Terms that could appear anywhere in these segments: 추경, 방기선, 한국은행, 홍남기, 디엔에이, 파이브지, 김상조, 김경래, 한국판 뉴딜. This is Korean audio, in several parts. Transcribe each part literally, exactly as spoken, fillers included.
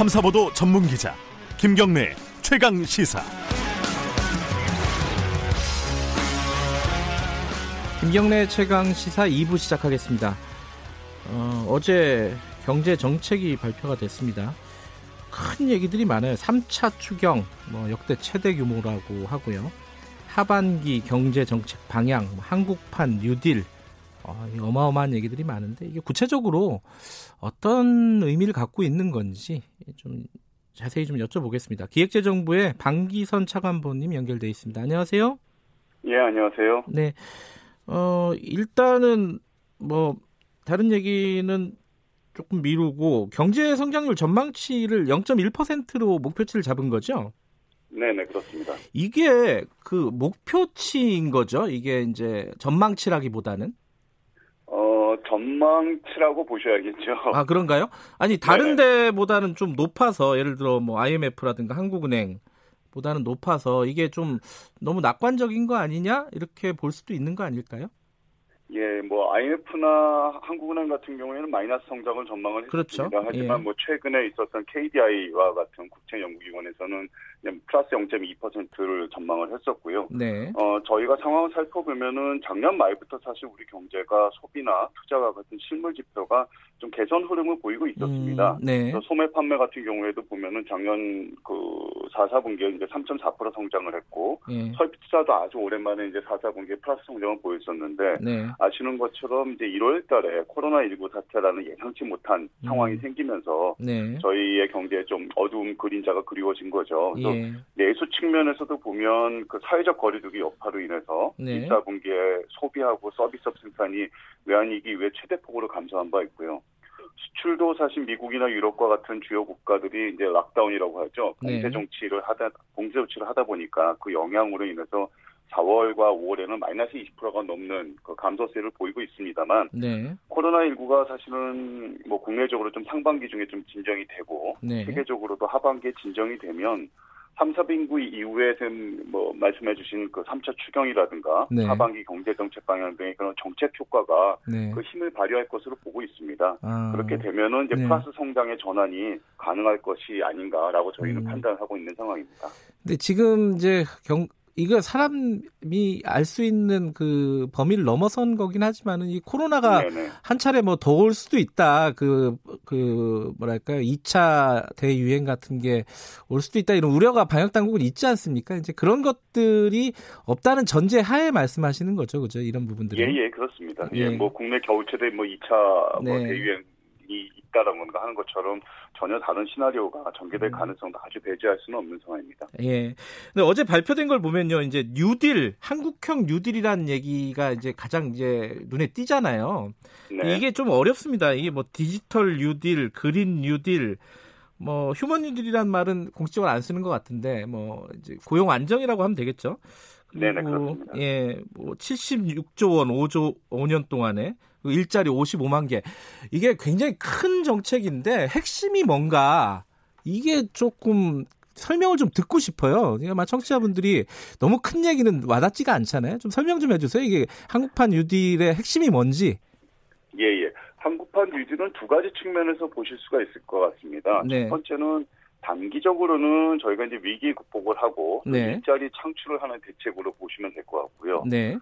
탐사보도 전문기자 김경래 최강시사. 김경래 최강시사 이 부 시작하겠습니다. 어, 어제 경제정책이 발표가 됐습니다. 큰 얘기들이 많아요. 삼 차 추경 뭐 역대 최대 규모라고 하고요. 하반기 경제정책 방향, 한국판 뉴딜, 어, 어마어마한 얘기들이 많은데 이게 구체적으로 어떤 의미를 갖고 있는 건지 좀 자세히 좀 여쭤보겠습니다. 기획재정부의 방기선 차관보님 연결돼 있습니다. 안녕하세요. 예, 안녕하세요. 네, 어, 일단은 뭐 다른 얘기는 조금 미루고 경제 성장률 전망치를 영 점 일 퍼센트로 목표치를 잡은 거죠? 네네, 그렇습니다. 이게 그 목표치인 거죠? 이게 이제 전망치라기보다는? 어, 전망치라고 보셔야겠죠. 아, 그런가요? 아니, 다른 네네. 데보다는 좀 높아서, 예를 들어 뭐 아이엠에프라든가 한국은행 보다는 높아서 이게 좀 너무 낙관적인 거 아니냐? 이렇게 볼 수도 있는 거 아닐까요? 예, 뭐 아이엠에프나 한국은행 같은 경우에는 마이너스 성장을 전망을 그렇죠. 했습니다. 하지만 예. 뭐 최근에 있었던 케이디아이와 같은 국제연구기관에서는 플러스 영 점 이 퍼센트를 전망을 했었고요. 네. 어, 저희가 상황을 살펴보면은 작년 말부터 사실 우리 경제가 소비나 투자와 같은 실물 지표가 좀 개선 흐름을 보이고 있었습니다. 음, 네. 소매 판매 같은 경우에도 보면은 작년 그 사, 사분기에 이제 삼 점 사 퍼센트 성장을 했고, 예. 설비 투자도 아주 오랜만에 이제 사, 사분기에 플러스 성장을 보였었는데. 네. 아시는 것처럼 이제 일월 달에 코로나십구 사태라는 예상치 못한 음. 상황이 생기면서 네. 저희의 경제에 좀 어두운 그림자가 그리워진 거죠. 그래서 예. 내수 측면에서도 보면 그 사회적 거리두기 여파로 인해서 네. 이, 사분기에 소비하고 서비스업 생산이 외환위기 이후에 최대폭으로 감소한 바 있고요. 수출도 사실 미국이나 유럽과 같은 주요 국가들이 이제 락다운이라고 하죠. 봉쇄 정치를 하다 봉쇄 조치를 하다 보니까 그 영향으로 인해서 사월과 오월에는 마이너스 이십 퍼센트가 넘는 그 감소세를 보이고 있습니다만 네. 코로나십구가 사실은 뭐 국내적으로 좀 상반기 중에 좀 진정이 되고 네. 세계적으로도 하반기에 진정이 되면 삼, 사분기 이후에 뭐 말씀해 주신 그 삼 차 추경이라든가 네. 하반기 경제정책 방향 등의 그런 정책 효과가 네. 그 힘을 발휘할 것으로 보고 있습니다. 아, 그렇게 되면은 이제 네. 플러스 성장의 전환이 가능할 것이 아닌가라고 저희는 음. 판단하고 있는 상황입니다. 근데 지금 이제 경 이거 사람이 알 수 있는 그 범위를 넘어선 거긴 하지만은 이 코로나가 네네. 한 차례 뭐 더 올 수도 있다. 그, 그, 뭐랄까요. 이 차 대유행 같은 게 올 수도 있다. 이런 우려가 방역당국은 있지 않습니까? 이제 그런 것들이 없다는 전제 하에 말씀하시는 거죠. 그죠? 이런 부분들이. 예, 예, 그렇습니다. 예, 예 뭐 국내 겨울철에 뭐 이 차 네. 뭐 대유행. 이 있다라는 건가 하는 것처럼 전혀 다른 시나리오가 전개될 가능성도 아주 배제할 수는 없는 상황입니다. 예. 근데 어제 발표된 걸 보면요, 이제 뉴딜, 한국형 뉴딜이라는 얘기가 이제 가장 이제 눈에 띄잖아요. 네. 이게 좀 어렵습니다. 이게 뭐 디지털 뉴딜, 그린 뉴딜, 뭐 휴먼 뉴딜이라는 말은 공식적으로 안 쓰는 것 같은데, 뭐 이제 고용 안정이라고 하면 되겠죠. 네네, 그렇습니다. 예, 뭐 칠십육 조 원 오 조 오 년 동안에 일자리 오십오만 개. 이게 굉장히 큰 정책인데 핵심이 뭔가 이게 조금 설명을 좀 듣고 싶어요. 그러니까 청취자분들이 너무 큰 얘기는 와닿지가 않잖아요. 좀 설명 좀 해주세요. 이게 한국판 뉴딜의 핵심이 뭔지. 예예. 예. 한국판 뉴딜은 두 가지 측면에서 보실 수가 있을 것 같습니다. 네. 첫 번째는 단기적으로는 저희가 이제 위기 극복을 하고 네. 일자리 창출을 하는 대책으로 보시면 될 것 같고요. 네.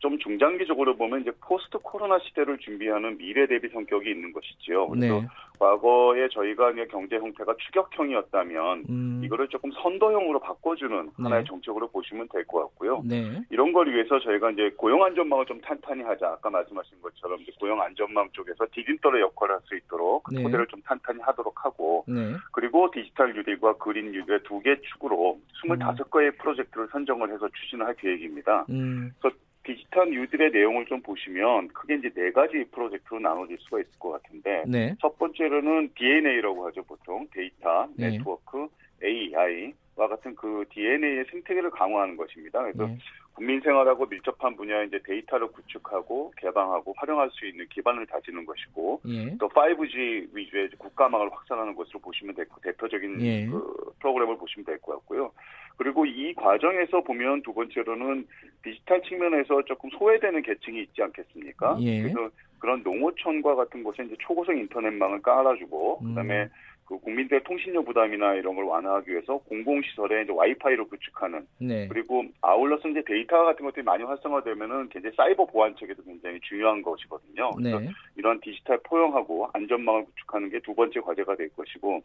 좀 중장기적으로 보면 이제 포스트 코로나 시대를 준비하는 미래 대비 성격이 있는 것이지요. 그래서 네. 과거에 저희가 경제 형태가 추격형이었다면 음. 이거를 조금 선도형으로 바꿔주는 하나의 네. 정책으로 보시면 될 것 같고요. 네. 이런 걸 위해서 저희가 이제 고용 안전망을 좀 탄탄히 하자. 아까 말씀하신 것처럼 이제 고용 안전망 쪽에서 디딤돌의 역할을 할 수 있도록 그 토대를 네. 좀 탄탄히 하도록 하고 네. 그리고 디지털 뉴딜과 그린 뉴딜의 두 개 축으로 스물다섯 개의 음. 프로젝트를 선정을 해서 추진할 계획입니다. 음. 그래서 디지털 뉴딜의 내용을 좀 보시면 크게 이제 네 가지 프로젝트로 나눠질 수가 있을 것 같은데 네. 첫 번째로는 디엔에이라고 하죠. 보통 데이터, 네. 네트워크, 에이아이와 같은 그 디엔에이의 생태계를 강화하는 것입니다. 그래서 네. 국민 생활하고 밀접한 분야의 이제 데이터를 구축하고 개방하고 활용할 수 있는 기반을 다지는 것이고 예. 또 파이브지 위주의 국가망을 확산하는 것으로 보시면 될 거, 대표적인 예. 그 프로그램을 보시면 될 것 같고요. 그리고 이 과정에서 보면 두 번째로는 디지털 측면에서 조금 소외되는 계층이 있지 않겠습니까? 예. 그래서 그런 농어촌과 같은 곳에 이제 초고속 인터넷망을 깔아주고 음. 그다음에 그 국민들의 통신료 부담이나 이런 걸 완화하기 위해서 공공시설에 이제 와이파이로 구축하는, 네. 그리고 아울러서 이제 데이터 같은 것들이 많이 활성화되면은 이제 사이버 보안 체계도 굉장히 중요한 것이거든요. 네. 그래서 이런 디지털 포용하고 안전망을 구축하는 게 두 번째 과제가 될 것이고,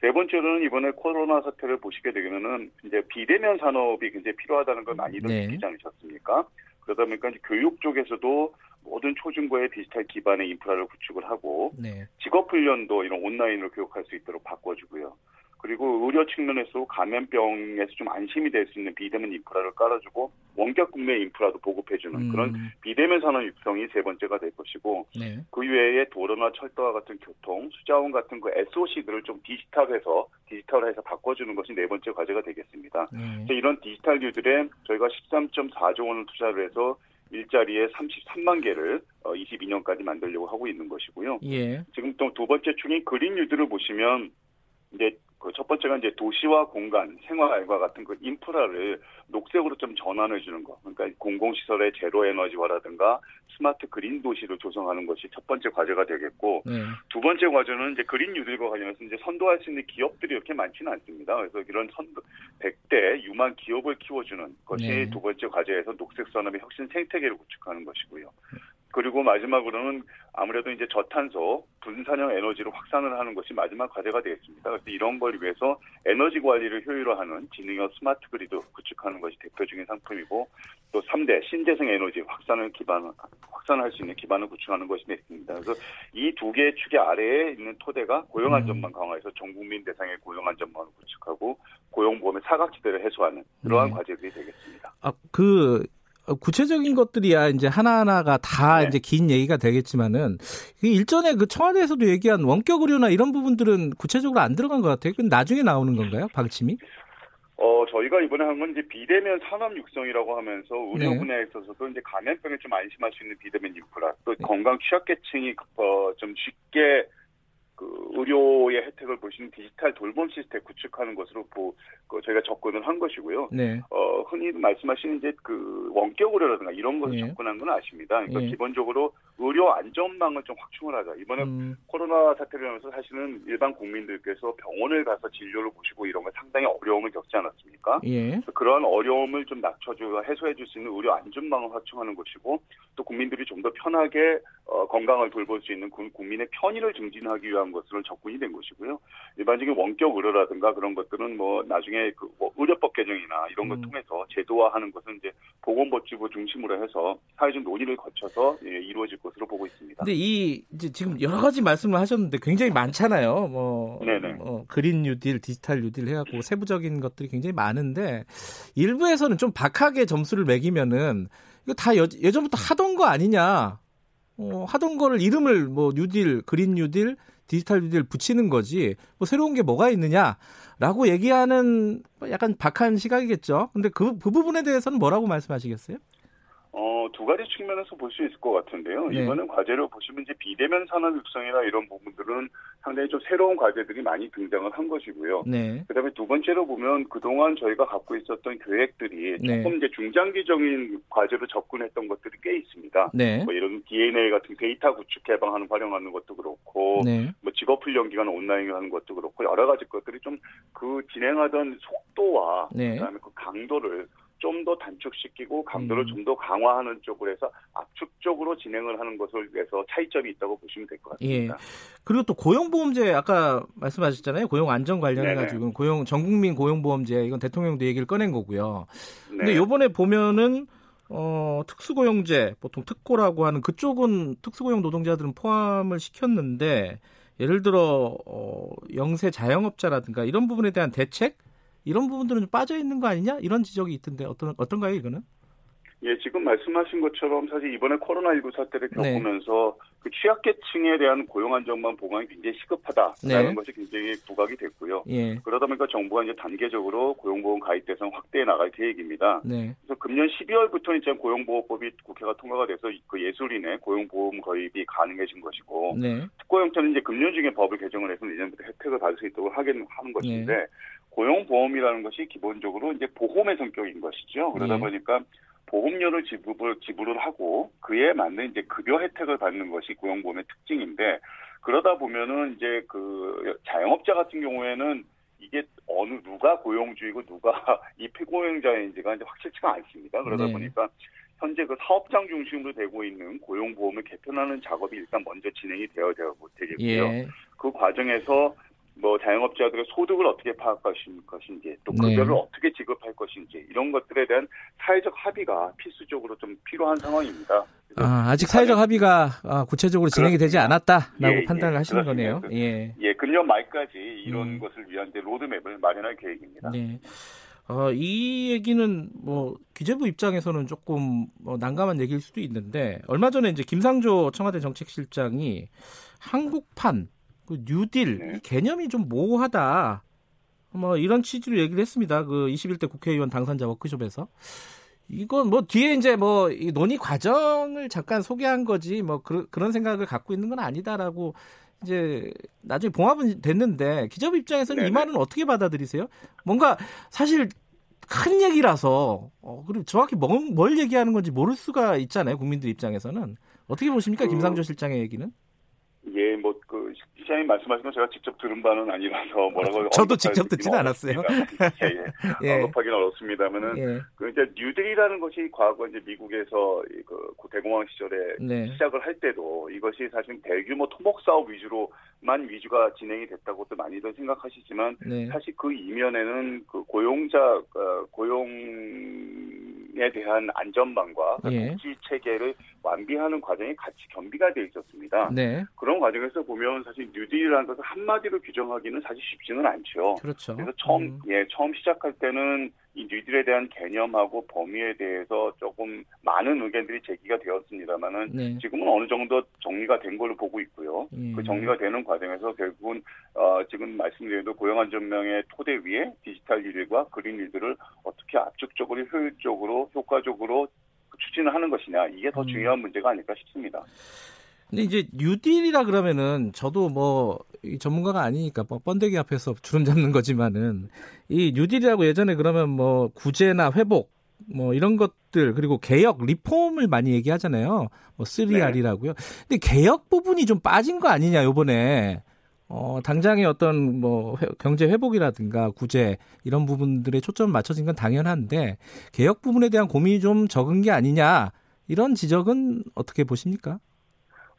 세 번째로는 이번에 코로나 사태를 보시게 되면은 이제 비대면 산업이 굉장히 필요하다는 건 많이들 네. 느끼지 않으셨습니까? 그러다 보니까 이제 교육 쪽에서도 모든 초중고의 디지털 기반의 인프라를 구축을 하고 네. 직업훈련도 이런 온라인으로 교육할 수 있도록 바꿔주고요. 그리고 의료 측면에서 감염병에서 좀 안심이 될 수 있는 비대면 인프라를 깔아주고 원격 국내 인프라도 보급해주는 음. 그런 비대면 산업 육성이 세 번째가 될 것이고 네. 그 외에 도로나 철도와 같은 교통, 수자원 같은 그 에스오씨들을 좀 디지털해서 디지털화해서 바꿔주는 것이 네 번째 과제가 되겠습니다. 네. 그래서 이런 디지털 뉴들에 저희가 십삼 점 사 조 원을 투자를 해서 일자리에 삼십삼만 개를 이십이 년까지 만들려고 하고 있는 것이고요. 예. 지금 또 두 번째 축인 그린 뉴들을 보시면 이제 그 첫 번째가 이제 도시와 공간, 생활과 같은 그 인프라를 녹색으로 좀 전환해 주는 거. 그러니까 공공시설의 제로 에너지화라든가 스마트 그린 도시를 조성하는 것이 첫 번째 과제가 되겠고, 네. 두 번째 과제는 이제 그린 뉴딜과 관련해서 이제 선도할 수 있는 기업들이 이렇게 많지는 않습니다. 그래서 이런 선도, 백 대 유망 기업을 키워주는 것이 네. 두 번째 과제에서 녹색 산업의 혁신 생태계를 구축하는 것이고요. 그리고 마지막으로는 아무래도 이제 저탄소, 분산형 에너지로 확산을 하는 것이 마지막 과제가 되겠습니다. 그래서 이런 걸 위해서 에너지 관리를 효율화하는 지능형 스마트 그리드 구축하는 것이 대표적인 상품이고, 또 삼 대 신재생 에너지 확산을 기반, 확산할 수 있는 기반을 구축하는 것이 되겠습니다. 그래서 이 두 개의 축의 아래에 있는 토대가 고용안전망 강화해서 전 국민 대상의 고용안전망을 구축하고 고용보험의 사각지대를 해소하는 그러한 네. 과제들이 되겠습니다. 아, 그... 구체적인 것들이야 이제 하나하나가 다 네. 이제 긴 얘기가 되겠지만은 일전에 그 청와대에서도 얘기한 원격 의료나 이런 부분들은 구체적으로 안 들어간 것 같아요. 그건 나중에 나오는 건가요, 방침이? 어 저희가 이번에 한 건 이제 비대면 산업 육성이라고 하면서 의료 네. 분야에 있어서도 이제 감염병에 좀 안심할 수 있는 비대면 인프라, 또 네. 건강 취약계층이 어, 좀 쉽게 그 의료의 혜택을 보시는 디지털 돌봄 시스템 구축하는 것으로 보, 그 저희가 접근을 한 것이고요. 네. 어, 흔히 말씀하시는 이제 그 원격 의료라든가 이런 것을 네. 접근한 건 아십니다. 그러니까 네. 기본적으로 의료 안전망을 좀 확충을 하자. 이번에 음. 코로나 사태를 하면서 사실은 일반 국민들께서 병원을 가서 진료를 보시고 이런 건 상당히 어려움을 겪지 않았습니까? 예. 그러한 어려움을 좀 낮춰주고 해소해 줄 수 있는 의료 안전망을 확충하는 것이고, 또 국민들이 좀 더 편하게 어, 건강을 돌볼 수 있는 국민의 편의를 증진하기 위한 것으로 접근이 된 것이고요. 일반적인 원격 의료라든가 그런 것들은 뭐 나중에 그 뭐 의료법 개정이나 이런 걸 음. 통해서 제도화하는 것은 이제 보건복지부 중심으로 해서 사회적 논의를 거쳐서 예, 이루어질 것으로 보고 있습니다. 근데 이 이제 지금 여러 가지 말씀을 하셨는데 굉장히 많잖아요. 뭐, 뭐 그린 뉴딜, 디지털 뉴딜 해갖고 세부적인 것들이 굉장히 많은데 일부에서는 좀 박하게 점수를 매기면은 이거 다 여, 예전부터 하던 거 아니냐? 어, 하던 거를 이름을 뭐 뉴딜, 그린 뉴딜, 디지털 뉴딜 붙이는 거지 뭐 새로운 게 뭐가 있느냐라고 얘기하는 약간 박한 시각이겠죠. 근데 그, 그 부분에 대해서는 뭐라고 말씀하시겠어요? 어, 두 가지 측면에서 볼 수 있을 것 같은데요. 네. 이번엔 과제로 보시면 이제 비대면 산업 육성이나 이런 부분들은 상당히 좀 새로운 과제들이 많이 등장을 한 것이고요. 네. 그다음에 두 번째로 보면 그동안 저희가 갖고 있었던 계획들이 네. 조금 이제 중장기적인 과제로 접근했던 것들이 꽤 있습니다. 네. 뭐 이런 디엔에이 같은 데이터 구축 개방하는 활용하는 것도 그렇고, 네. 뭐 직업훈련 기간 온라인 하는 것도 그렇고 여러 가지 것들이 좀 그 진행하던 속도와 네. 그다음에 그 강도를 좀 더 단축시키고 강도를 음. 좀 더 강화하는 쪽으로 해서 압축적으로 진행을 하는 것을 위해서 차이점이 있다고 보시면 될 것 같습니다. 예. 그리고 또 고용보험제 아까 말씀하셨잖아요. 고용안전 관련해가지고 고용 전국민 고용보험제 이건 대통령도 얘기를 꺼낸 거고요. 그런데 이번에 보면은 어, 특수고용제 보통 특고라고 하는 그쪽은 특수고용 노동자들은 포함을 시켰는데 예를 들어 어, 영세 자영업자라든가 이런 부분에 대한 대책? 이런 부분들은 좀 빠져 있는 거 아니냐? 이런 지적이 있던데 어떤 어떤가요, 이거는? 예, 지금 말씀하신 것처럼 사실 이번에 코로나십구 사태를 겪으면서 네. 그 취약계층에 대한 고용안정만 보강이 굉장히 시급하다라는 네. 것이 굉장히 부각이 됐고요. 예. 그러다 보니까 정부가 이제 단계적으로 고용보험 가입 대상 확대해 나갈 계획입니다. 네. 그래서 금년 십이월부터 이제 고용보호법이 국회가 통과가 돼서 그 예술인의 고용보험 가입이 가능해진 것이고, 네. 특고형태는 이제 금년 중에 법을 개정을 해서 내년부터 혜택을 받을 수 있도록 하긴 하는 것인데. 네. 고용보험이라는 것이 기본적으로 이제 보험의 성격인 것이죠. 그러다 네. 보니까 보험료를 지급을 지불을 하고 그에 맞는 이제 급여 혜택을 받는 것이 고용보험의 특징인데, 그러다 보면은 이제 그 자영업자 같은 경우에는 이게 어느 누가 고용주이고 누가 이 피고용자인지가 이제 확실치가 않습니다. 그러다 네. 보니까 현재 그 사업장 중심으로 되고 있는 고용보험을 개편하는 작업이 일단 먼저 진행이 되어야 되겠고요. 예. 그 과정에서 뭐 자영업자들의 소득을 어떻게 파악할 것인지, 또 급여를 네. 어떻게 지급할 것인지, 이런 것들에 대한 사회적 합의가 필수적으로 좀 필요한 상황입니다. 아, 아직 사회적 합의가 구체적으로 진행이 그렇습니다. 되지 않았다라고 예, 판단을 예, 하시는 그렇습니다. 거네요. 예. 예, 금년 말까지 이런 음. 것을 위한 이제 로드맵을 마련할 계획입니다. 네. 어, 이 얘기는 뭐 기재부 입장에서는 조금 뭐 난감한 얘기일 수도 있는데, 얼마 전에 이제 김상조 청와대 정책실장이 한국판 그 뉴딜 네. 개념이 좀 모호하다, 뭐 이런 취지로 얘기를 했습니다. 그 이십일 대 국회의원 당선자 워크숍에서. 이건 뭐 뒤에 이제 뭐 이 논의 과정을 잠깐 소개한 거지 뭐 그, 그런 생각을 갖고 있는 건 아니다라고 이제 나중에 봉합은 됐는데, 기재부 입장에서는 네네. 이 말은 어떻게 받아들이세요? 뭔가 사실 큰 얘기라서 어, 그리고 정확히 뭘, 뭘 얘기하는 건지 모를 수가 있잖아요. 국민들 입장에서는. 어떻게 보십니까? 그, 김상조 실장의 얘기는? 예, 뭐 그 실장님 말씀하신 건 제가 직접 들은 바는 아니라서 뭐라고. 아, 저도 직접 듣지는 않았어요. 예, 예. 언급하기는 어렵습니다만은 예. 그 이제 뉴딜이라는 것이 과거 이제 미국에서 그 대공황 시절에 네. 시작을 할 때도 이것이 사실 대규모 토목 사업 위주로만 위주가 진행이 됐다고도 많이들 생각하시지만 네. 사실 그 이면에는 그 고용자 고용에 대한 안전망과 예. 복지 체계를 완비하는 과정이 같이 겸비가 되어 있었습니다. 네. 그런 과정에서 보면 사실 뉴딜이라는 것을 한마디로 규정하기는 사실 쉽지는 않죠. 그렇죠. 그래서 처음 음. 예 처음 시작할 때는 이 뉴딜에 대한 개념하고 범위에 대해서 조금 많은 의견들이 제기가 되었습니다만은 네. 지금은 어느 정도 정리가 된 걸로 보고 있고요. 음. 그 정리가 되는 과정에서 결국은 어, 지금 말씀드린 대로 고용안전망의 토대 위에 디지털 뉴딜과 그린 뉴딜을 어떻게 압축적으로 효율적으로 효과적으로 추진을 하는 것이냐, 이게 더 중요한 음. 문제가 아닐까 싶습니다. 근데 이제 뉴딜이라 그러면은 저도 뭐 전문가가 아니니까 뭐 번데기 앞에서 주름 잡는 거지만은, 이 뉴딜이라고 예전에 그러면 뭐 구제나 회복 뭐 이런 것들, 그리고 개혁 리폼을 많이 얘기하잖아요. 뭐 쓰리 알이라고요. 네. 근데 개혁 부분이 좀 빠진 거 아니냐 요번에. 어, 당장의 어떤 뭐 회, 경제 회복이라든가 구제 이런 부분들에 초점을 맞춰진 건 당연한데, 개혁 부분에 대한 고민이 좀 적은 게 아니냐, 이런 지적은 어떻게 보십니까?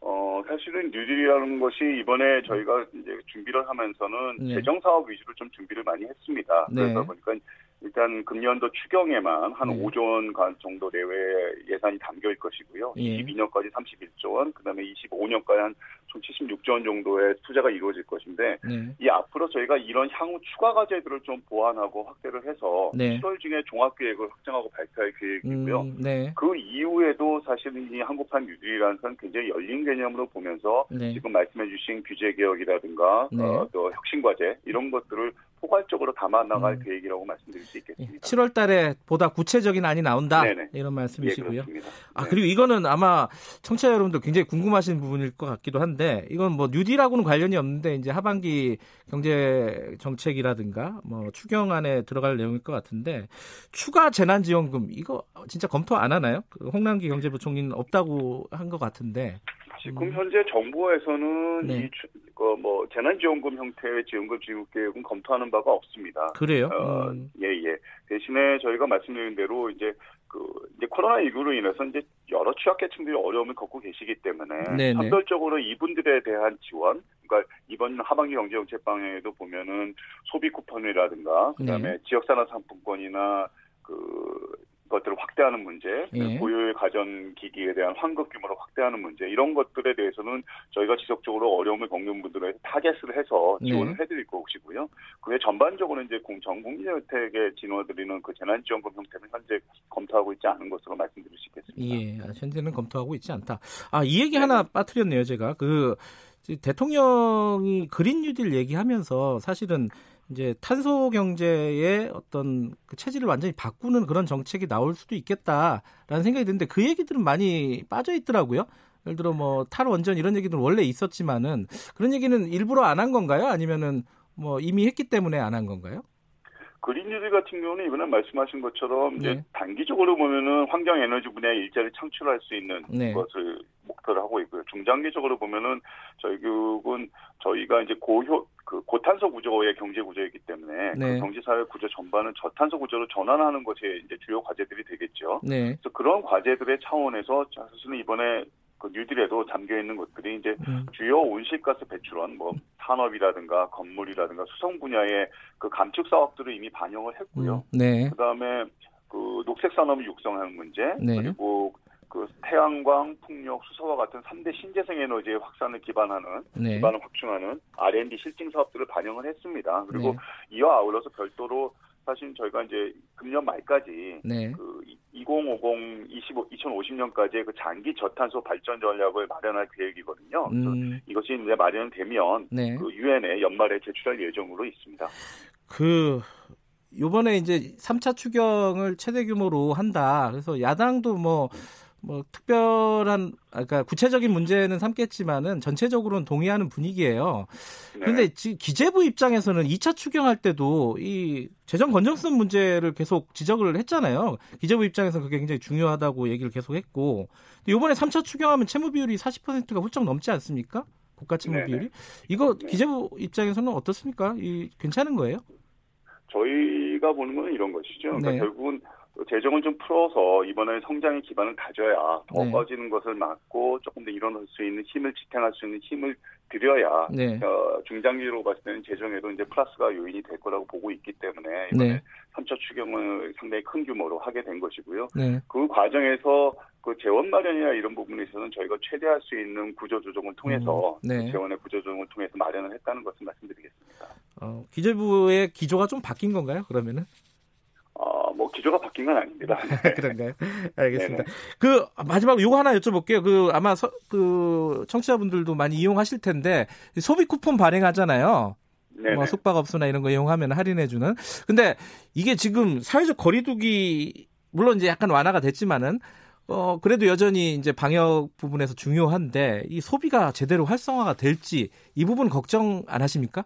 어, 사실은 뉴딜이라는 것이 이번에 저희가 이제 준비를 하면서는 네. 재정 사업 위주로 좀 준비를 많이 했습니다. 네. 그러다 보니까 일단 금년도 추경에만 한 네. 오조 원 정도 내외 예산이 담겨 있을 것이고요. 예. 이십이년까지 삼십일조 원, 그다음에 이십오년까지 한 총 칠십육조 원 정도의 투자가 이루어질 것인데 네. 이 앞으로 저희가 이런 향후 추가 과제들을 좀 보완하고 확대를 해서 네. 칠월 중에 종합계획을 확정하고 발표할 계획이고요. 음, 네. 그 이후에도 사실은 이 한국판 뉴딜이라는 건 굉장히 열린 개념으로 보면서 네. 지금 말씀해 주신 규제 개혁이라든가 네. 어, 또 혁신 과제 이런 것들을 포괄적으로 담아나갈 음. 계획이라고 말씀드릴 수 있겠습니다. 칠월 달에 보다 구체적인 안이 나온다. 네네. 이런 말씀이시고요. 예, 아 네. 그리고 이거는 아마 청취자 여러분들 굉장히 궁금하신 부분일 것 같기도 한데, 이건 뭐 뉴딜하고는 관련이 없는데 이제 하반기 경제 정책이라든가 뭐 추경안에 들어갈 내용일 것 같은데, 추가 재난지원금 이거 진짜 검토 안 하나요? 홍남기 경제부총리는 없다고 한 것 같은데. 지금 현재 정부에서는 네. 이 그 뭐 재난지원금 형태의 지원금 지급 계획은 검토하는 바가 없습니다. 그래요? 어, 음. 예, 예. 대신에 저희가 말씀드린 대로 이제 그 이제 코로나십구로 인해서 이제 여러 취약계층들이 어려움을 겪고 계시기 때문에 네네. 선별적으로 이분들에 대한 지원, 그러니까 이번 하반기 경제정책 방향에도 보면은 소비 쿠폰이라든가 그다음에 네. 지역산업상품권이나 그 것들을 확대하는 문제, 예. 고유의 가전기기에 대한 환급 규모를 확대하는 문제, 이런 것들에 대해서는 저희가 지속적으로 어려움을 겪는 분들에 타겟을 해서 지원을 네. 해드릴 것이고요. 그 외 전반적으로 이제 전 국민 혜택에 지원드리는 그 재난지원금 형태는 현재 검토하고 있지 않은 것으로 말씀드릴 수 있겠습니다. 예, 현재는 검토하고 있지 않다. 아, 이 얘기 네. 하나 빠뜨렸네요, 제가. 그 대통령이 그린 뉴딜 얘기하면서 사실은 이제 탄소 경제의 어떤 그 체질을 완전히 바꾸는 그런 정책이 나올 수도 있겠다라는 생각이 드는데, 그 얘기들은 많이 빠져 있더라고요. 예를 들어 뭐 탈원전 이런 얘기들은 원래 있었지만은, 그런 얘기는 일부러 안 한 건가요? 아니면은 뭐 이미 했기 때문에 안 한 건가요? 그린뉴딜 같은 경우는 이번에 말씀하신 것처럼 이제 네. 단기적으로 보면은 환경 에너지 분야에 일자리 창출할 수 있는 네. 것을 목표를 하고 있고요. 중장기적으로 보면은 저희 교육은 저희가 이제 고효 그 고탄소 구조의 경제 구조이기 때문에 네. 그 경제 사회 구조 전반을 저탄소 구조로 전환하는 것이 이제 주요 과제들이 되겠죠. 네. 그래서 그런 과제들의 차원에서 사실은 이번에 그 뉴딜에도 담겨 있는 것들이 이제 음. 주요 온실가스 배출원, 뭐 산업이라든가 건물이라든가 수성 분야의 그 감축 사업들을 이미 반영을 했고요. 음. 네. 그다음에 그 녹색 산업을 육성하는 문제, 네. 그리고 그 태양광, 풍력, 수소와 같은 삼 대 신재생 에너지의 확산을 기반하는 네. 기반을 확충하는 알앤디 실증 사업들을 반영을 했습니다. 그리고 네. 이와 아울러서 별도로 사실 저희가 이제 금년 말까지 네. 그 이천오십 년까지의 그 장기 저탄소 발전 전략을 마련할 계획이거든요. 음. 이것이 이제 마련되면 네. 그 유엔에 연말에 제출할 예정으로 있습니다. 그 이번에 이제 삼 차 추경을 최대 규모로 한다. 그래서 야당도 뭐 뭐 특별한 그러니까 구체적인 문제는 삼겠지만은 전체적으로는 동의하는 분위기예요. 그런데 네. 지금 기재부 입장에서는 이 차 추경할 때도 이 재정 건전성 문제를 계속 지적을 했잖아요. 기재부 입장에서는 그게 굉장히 중요하다고 얘기를 계속했고, 근데 이번에 삼 차 추경하면 채무 비율이 사십 퍼센트가 훌쩍 넘지 않습니까? 국가 채무 네. 비율이 이거 네. 기재부 입장에서는 어떻습니까? 이 괜찮은 거예요? 저희가 보는 건 이런 것이죠. 그러니까 네. 결국은 재정을 좀 풀어서 이번에 성장의 기반을 다져야 더 네. 꺼지는 것을 막고 조금 더 일어날 수 있는 힘을 지탱할 수 있는 힘을 드려야 네. 어, 중장기로 봤을 때는 재정에도 이제 플러스가 요인이 될 거라고 보고 있기 때문에 이번에 네. 삼 차 추경을 상당히 큰 규모로 하게 된 것이고요. 네. 그 과정에서 그 재원 마련이나 이런 부분에 있어서는 저희가 최대할 수 있는 구조조정을 통해서 음, 네. 재원의 구조조정을 통해서 마련을 했다는 것을 말씀드리겠습니다. 어, 기재부의 기조가 좀 바뀐 건가요? 그러면은? 어, 뭐 기조가 바뀐 건 아닙니다. 그런가요? 알겠습니다. 네네. 그 마지막으로 이거 하나 여쭤볼게요. 그 아마 서, 그 청취자분들도 많이 이용하실 텐데 소비 쿠폰 발행하잖아요. 뭐 숙박업소나 이런 거 이용하면 할인해주는. 근데 이게 지금 사회적 거리두기 물론 이제 약간 완화가 됐지만은 어 그래도 여전히 이제 방역 부분에서 중요한데 이 소비가 제대로 활성화가 될지 이 부분 걱정 안 하십니까?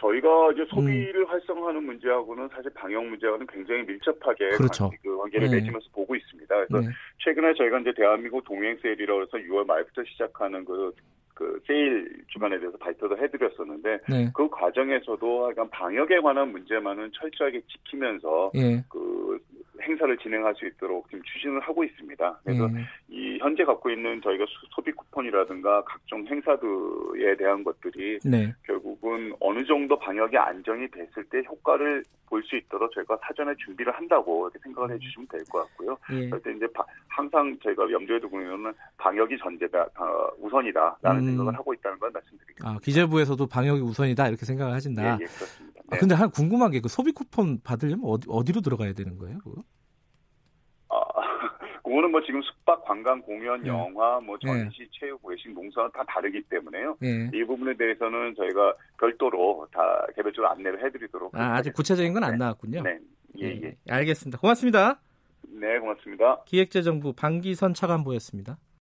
저희가 이제 소비를 음. 활성화하는 문제하고는 사실 방역 문제와는 굉장히 밀접하게 그렇죠. 그 관계를 네. 맺으면서 보고 있습니다. 그래서 네. 최근에 저희가 이제 대한민국 동행 세일이라고 해서 유월 말부터 시작하는 그, 그 세일 주간에 대해서 발표도 해드렸었는데 네. 그 과정에서도 약간 방역에 관한 문제만은 철저하게 지키면서 네. 그 행사를 진행할 수 있도록 지금 추진을 하고 있습니다. 그래서 네. 이 현재 갖고 있는 저희가 소비 쿠폰이라든가 각종 행사들에 대한 것들이 네. 결국은 어느 정도 방역이 안정이 됐을 때 효과를 볼 수 있도록 저희가 사전에 준비를 한다고 이렇게 생각을 해주시면 될 것 같고요. 네. 그럴 때 이제 바, 항상 저희가 염두에 두고 있는 방역이 전제다, 어, 우선이다라는 음. 생각을 하고 있다는 걸 말씀드리겠습니다. 아, 기재부에서도 방역이 우선이다 이렇게 생각을 하신다. 네, 예, 그렇습니다. 네. 아, 근데 한 궁금한 게 그 소비 쿠폰 받으려면 어디, 어디로 들어가야 되는 거예요? 그거? 그거는 뭐 지금 숙박, 관광, 공연, 네. 영화, 뭐 전시, 네. 체육, 외식, 농사는 다 다르기 때문에요. 네. 이 부분에 대해서는 저희가 별도로 다 개별적으로 안내를 해드리도록. 아, 아직 구체적인 건 안 네. 나왔군요. 네, 예, 네. 예. 알겠습니다. 고맙습니다. 네, 고맙습니다. 기획재정부 방기선 차관보였습니다.